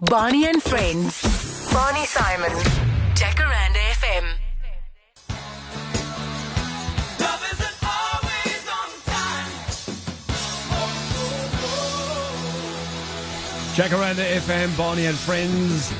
Barney and Friends. Barney Simon. Jacaranda FM. Jacaranda FM, Barney and Friends.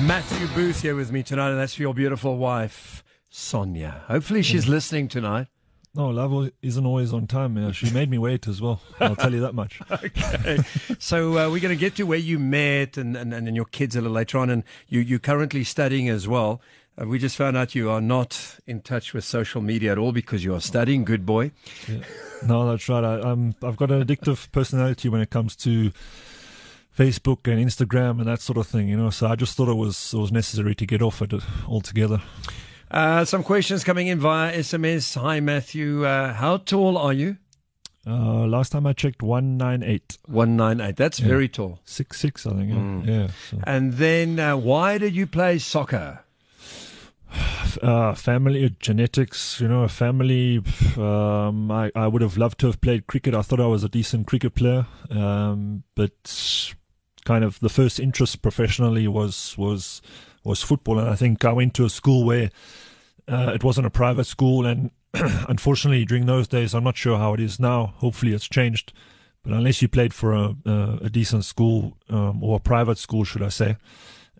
Matthew Booth here with me tonight, and that's for your beautiful wife, Sonia. Hopefully she's listening tonight. No, love isn't always on time. You know, she made me wait as well. I'll tell you that much. Okay. So we're going to get to where you met and your kids a little later on. And you're currently studying as well. We just found out you are not in touch with social media at all because you are studying. Good boy. Yeah. No, that's right. I've got an addictive personality when it comes to Facebook and Instagram and that sort of thing. You know, so I just thought it was necessary to get off it altogether. Some questions coming in via SMS. Hi, Matthew. How tall are you? Last time I checked, 198. 198. That's very tall. 6'6", I think. Yeah. Yeah, so. And then why did you play soccer? Family, genetics, you know, family. I would have loved to have played cricket. I thought I was a decent cricket player. But kind of the first interest professionally was football, and I think I went to a school where it wasn't a private school, and unfortunately during those days, I'm not sure how it is now, hopefully it's changed, but unless you played for a decent school, or a private school should I say,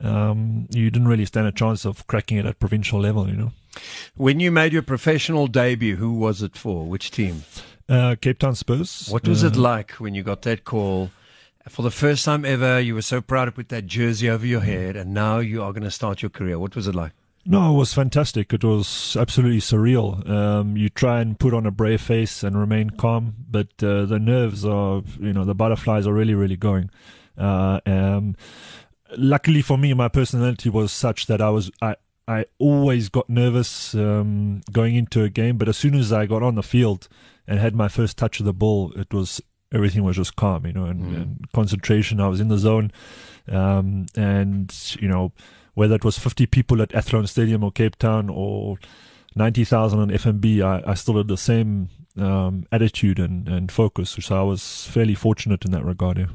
you didn't really stand a chance of cracking it at provincial level, you know. When you made your professional debut, who was it for? Which team? Cape Town Spurs. What was it like when you got that call? For the first time ever, you were so proud to put that jersey over your head, and now you are going to start your career. What was it like? No, it was fantastic. It was absolutely surreal. You try and put on a brave face and remain calm, but the nerves are, you know, the butterflies are really, really going. Luckily for me, my personality was such that I always got nervous going into a game, but as soon as I got on the field and had my first touch of the ball, everything was just calm, you know, and concentration. I was in the zone. And, you know, whether it was 50 people at Athlone Stadium or Cape Town or 90,000 on FNB, I still had the same attitude and focus. So I was fairly fortunate in that regard. Yeah.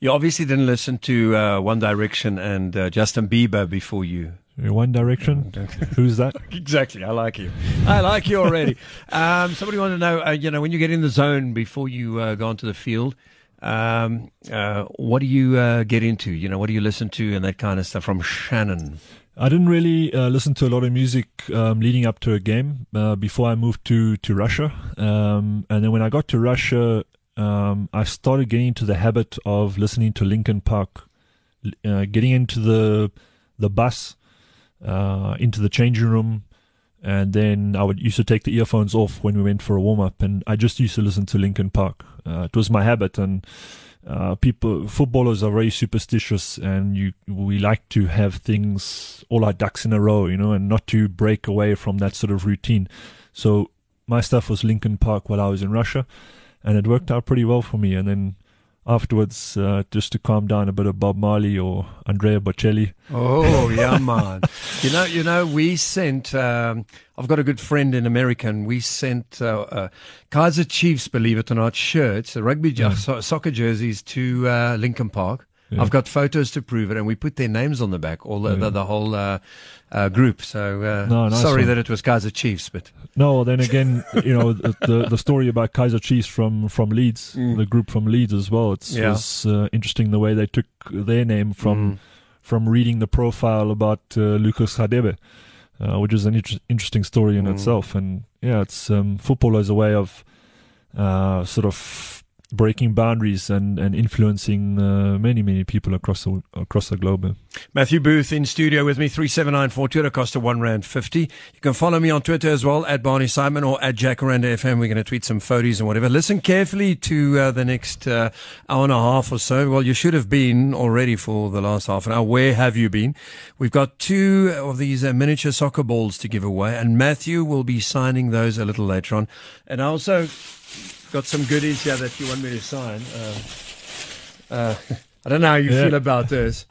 You obviously didn't listen to One Direction and Justin Bieber before you. One Direction? Who's that? Exactly. I like you. I like you already. Somebody wanted to know, you know, when you get in the zone before you go onto the field, what do you get into? You know, what do you listen to and that kind of stuff? From Shannon. I didn't really listen to a lot of music leading up to a game before I moved to Russia. And then when I got to Russia, I started getting into the habit of listening to Linkin Park, getting into the bus, into the changing room, and then I used to take the earphones off when we went for a warm-up, and I just used to listen to Linkin Park. It was my habit, and footballers are very superstitious, and we like to have things, all our ducks in a row, you know, and not to break away from that sort of routine. So my stuff was Linkin Park while I was in Russia, and it worked out pretty well for me. And then afterwards, just to calm down, a bit of Bob Marley or Andrea Bocelli. Oh, yeah, man. You know, we sent, I've got a good friend in America, and we sent Kaiser Chiefs, believe it or not, shirts, rugby soccer jerseys to Linkin Park. Yeah. I've got photos to prove it, and we put their names on the back, the whole group. So nice sorry one. That it was Kaiser Chiefs, but no. Then again, you know, the story about Kaiser Chiefs from Leeds, the group from Leeds as well. It was interesting the way they took their name from reading the profile about Lucas Hadebe, which is an interesting story in itself. And yeah, it's football is a way of sort of breaking boundaries and influencing many, many people across the globe. Matthew Booth in studio with me, 37942 at a cost of R1.50. You can follow me on Twitter as well, at Barney Simon or at Jacaranda FM. We're going to tweet some photos and whatever. Listen carefully to the next hour and a half or so. Well, you should have been already for the last half an hour. Where have you been? We've got two of these miniature soccer balls to give away, and Matthew will be signing those a little later on. And I also got some goodies here that you want me to sign. I don't know how you feel about this,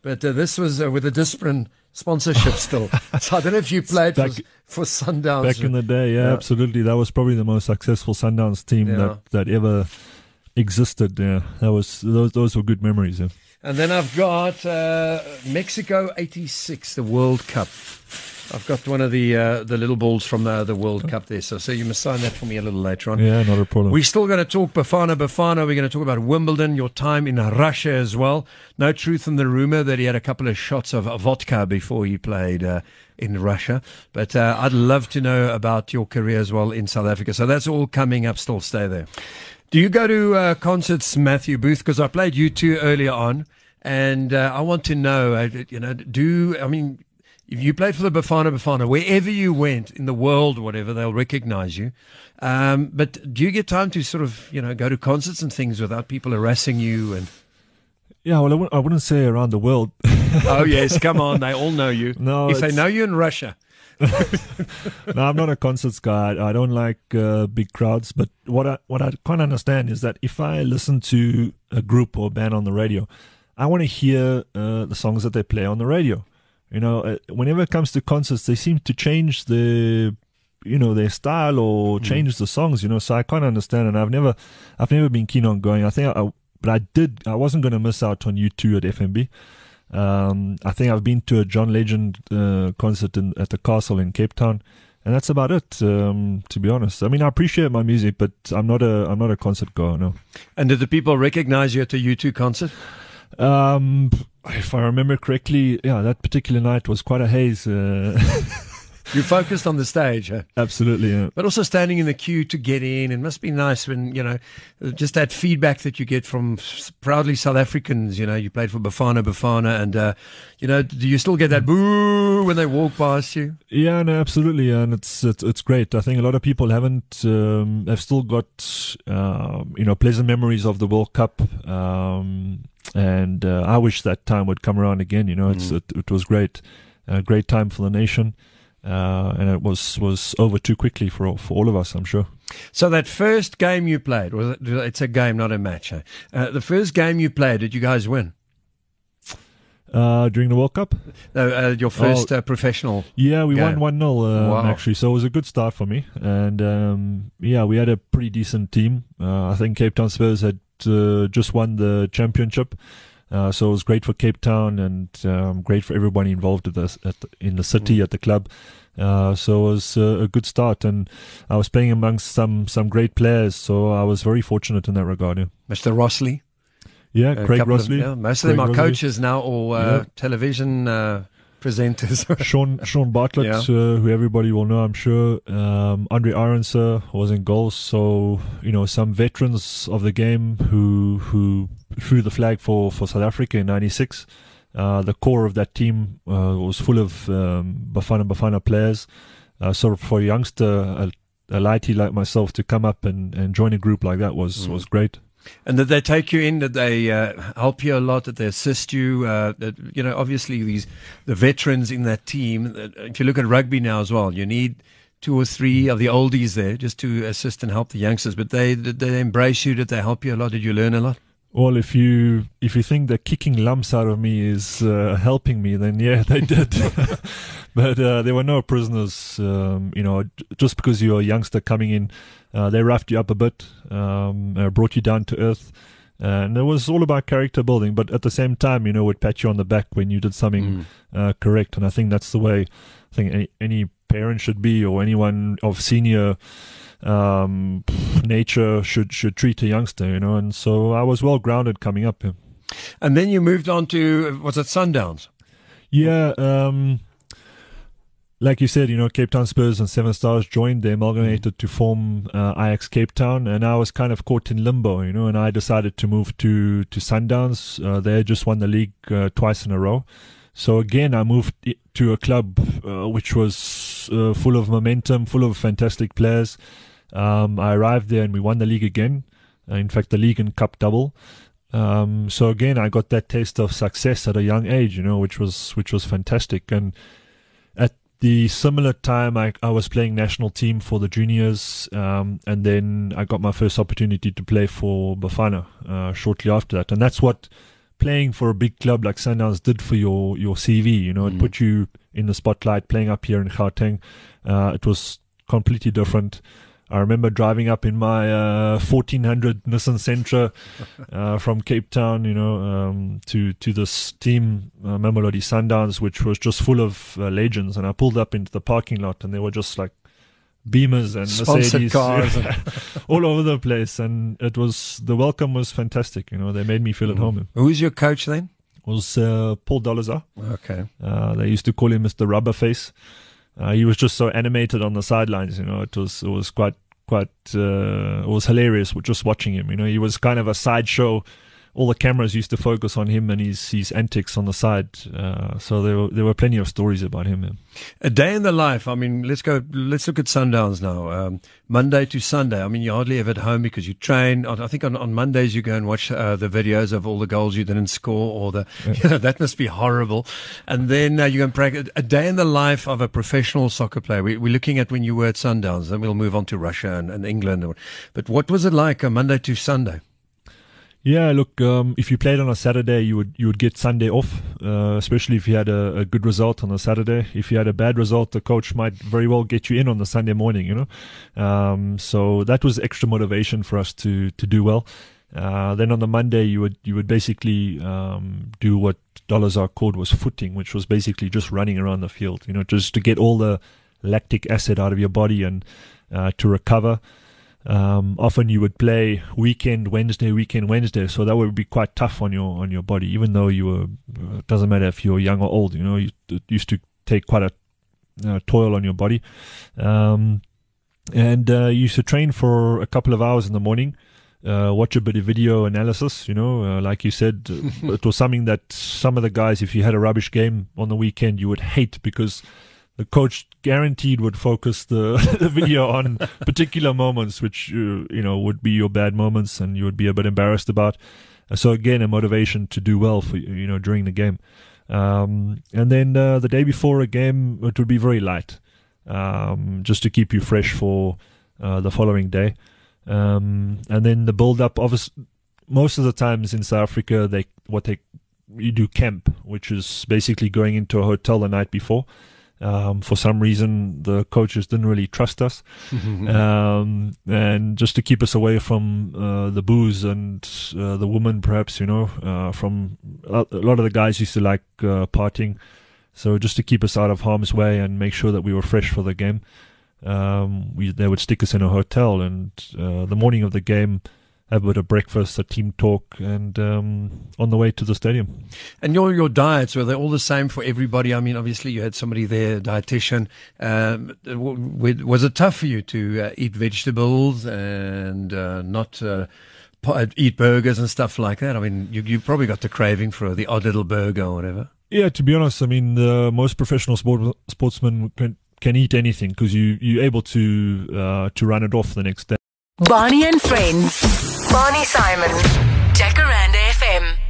but this was with a discipline sponsorship still. So I don't know if you played for Sundowns. Back in the day, yeah, absolutely. That was probably the most successful Sundowns team that ever existed. Yeah, those were good memories. Yeah. And then I've got Mexico 86, the World Cup. I've got one of the little balls from the World Cup there. So you must sign that for me a little later on. Yeah, not a problem. We're still going to talk Bafana Bafana. We're going to talk about Wimbledon, your time in Russia as well. No truth in the rumor that he had a couple of shots of vodka before he played in Russia. But I'd love to know about your career as well in South Africa. So that's all coming up. Still stay there. Do you go to concerts, Matthew Booth? Because I played U2 earlier on, and I want to know, if you played for the Bafana Bafana, wherever you went in the world, whatever, they'll recognize you. But do you get time to sort of, go to concerts and things without people harassing you? And yeah, well, I wouldn't say around the world. Oh, yes, come on. They all know you. No, if they know you in Russia. No, I'm not a concerts guy. I don't like big crowds. But what I can't understand is that if I listen to a group or a band on the radio, I want to hear the songs that they play on the radio. Whenever it comes to concerts, they seem to change their style or change the songs. So I can't understand, and I've never been keen on going. I wasn't going to miss out on U2 at FNB. I think I've been to a John Legend concert at the Castle in Cape Town, and that's about it. To be honest, I mean, I appreciate my music, but I'm not a concert goer. No. And did the people recognize you at the U2 concert? If I remember correctly, yeah, that particular night was quite a haze. You focused on the stage, huh? Absolutely, yeah. But also standing in the queue to get in, it must be nice when, just that feedback that you get from proudly South Africans, you played for Bafana Bafana, and, do you still get that boo when they walk past you? Yeah, no, absolutely, and it's great. I think a lot of people have still got, pleasant memories of the World Cup, and I wish that time would come around again. It was great, a great time for the nation, and it was over too quickly for all of us, I'm sure. So that first game you played, it's a game, not a match. Huh? The first game you played, did you guys win? During the World Cup? No, your first professional. Yeah, we won 1-0 actually, so it was a good start for me. And we had a pretty decent team. I think Cape Town Spurs had just won the championship, so it was great for Cape Town and great for everybody involved in the city at the club. So it was a good start, and I was playing amongst some great players, so I was very fortunate in that regard. Yeah. Mr. Rosslee. Yeah, Craig Rosslee. Most of them are coaches now or television presenters. Sean Bartlett, who everybody will know, I'm sure. Andre Arons was in goals. So, some veterans of the game who threw the flag for South Africa in 96. The core of that team was full of Bafana Bafana players. So for a youngster, a lighty like myself, to come up and join a group like that was great. And did they take you in? Did they help you a lot? Did they assist you? Obviously the veterans in that team, if you look at rugby now as well, you need two or three of the oldies there just to assist and help the youngsters. But did they embrace you? Did they help you a lot? Did you learn a lot? Well, if you think that kicking lumps out of me is helping me, then yeah, they did. But there were no prisoners. Just because you're a youngster coming in, they roughed you up a bit, brought you down to earth, and it was all about character building. But at the same time, would pat you on the back when you did something correct, and I think that's the way I think any parent should be, or anyone of senior nature should treat a youngster, and so I was well grounded coming up. Yeah. And then you moved on to, was it Sundowns? Yeah, like you said, Cape Town Spurs and Seven Stars joined, they amalgamated to form Ajax Cape Town, and I was kind of caught in limbo, and I decided to move to Sundowns. They had just won the league twice in a row. So again, I moved to a club which was full of momentum, full of fantastic players. I arrived there and we won the league again. In fact, the league and cup double. So again, I got that taste of success at a young age, which was fantastic. And at the similar time, I was playing national team for the juniors, and then I got my first opportunity to play for Bafana shortly after that. And that's what playing for a big club like Sundowns did for your CV. It put you in the spotlight, playing up here in Gauteng. It was completely different. I remember driving up in my 1400 Nissan Sentra from Cape Town, to this team, Mamelodi Sundowns, which was just full of legends. And I pulled up into the parking lot, and they were just like Beamers and sponsored Mercedes cars all over the place. And it was, the welcome was fantastic. They made me feel at home. Who was your coach then? It was Paul Dolezar. Okay. They used to call him Mr. Rubberface. He was just so animated on the sidelines. It was quite. It was hilarious just watching him. He was kind of a sideshow. All the cameras used to focus on him and his antics on the side. So there were plenty of stories about him. Man. A day in the life. I mean, let's look at Sundowns now. Monday to Sunday. I mean, you're hardly ever at home because you train. I think on Mondays you go and watch the videos of all the goals you didn't score, or that must be horrible. And then you go and practice. A day in the life of a professional soccer player. We're looking at when you were at Sundowns. Then we'll move on to Russia and England. But what was it like on Monday to Sunday? Yeah, look, if you played on a Saturday, you would get Sunday off, especially if you had a good result on a Saturday. If you had a bad result, the coach might very well get you in on the Sunday morning, So that was extra motivation for us to do well. Then on the Monday, you would basically do what Dolezar called was footing, which was basically just running around the field, just to get all the lactic acid out of your body and to recover. Often you would play weekend Wednesday, so that would be quite tough on your body, even though you were, it doesn't matter if you're young or old, it used to take quite a toll on your body, and you used to train for a couple of hours in the morning, watch a bit of video analysis, like you said. It was something that some of the guys, if you had a rubbish game on the weekend, you would hate, because the coach guaranteed would focus the video on particular moments, which, would be your bad moments and you would be a bit embarrassed about. So again, a motivation to do well for, during the game. And then the day before a game, it would be very light, just to keep you fresh for the following day. And then the build-up, obviously, most of the times in South Africa, you do camp, which is basically going into a hotel the night before. For some reason, the coaches didn't really trust us, and just to keep us away from the booze and the women, perhaps, from a lot of the guys used to like partying, so just to keep us out of harm's way and make sure that we were fresh for the game, they would stick us in a hotel, and the morning of the game, have a bit of breakfast, a team talk, and on the way to the stadium. And your diets, were they all the same for everybody? I mean, obviously you had somebody there, a dietitian. Was it tough for you to eat vegetables and not eat burgers and stuff like that? I mean, you probably got the craving for the odd little burger or whatever. Yeah, to be honest, I mean, most professional sportsmen can eat anything, because you're able to run it off the next day. Barney and Friends. Barney Simon, Jacaranda FM.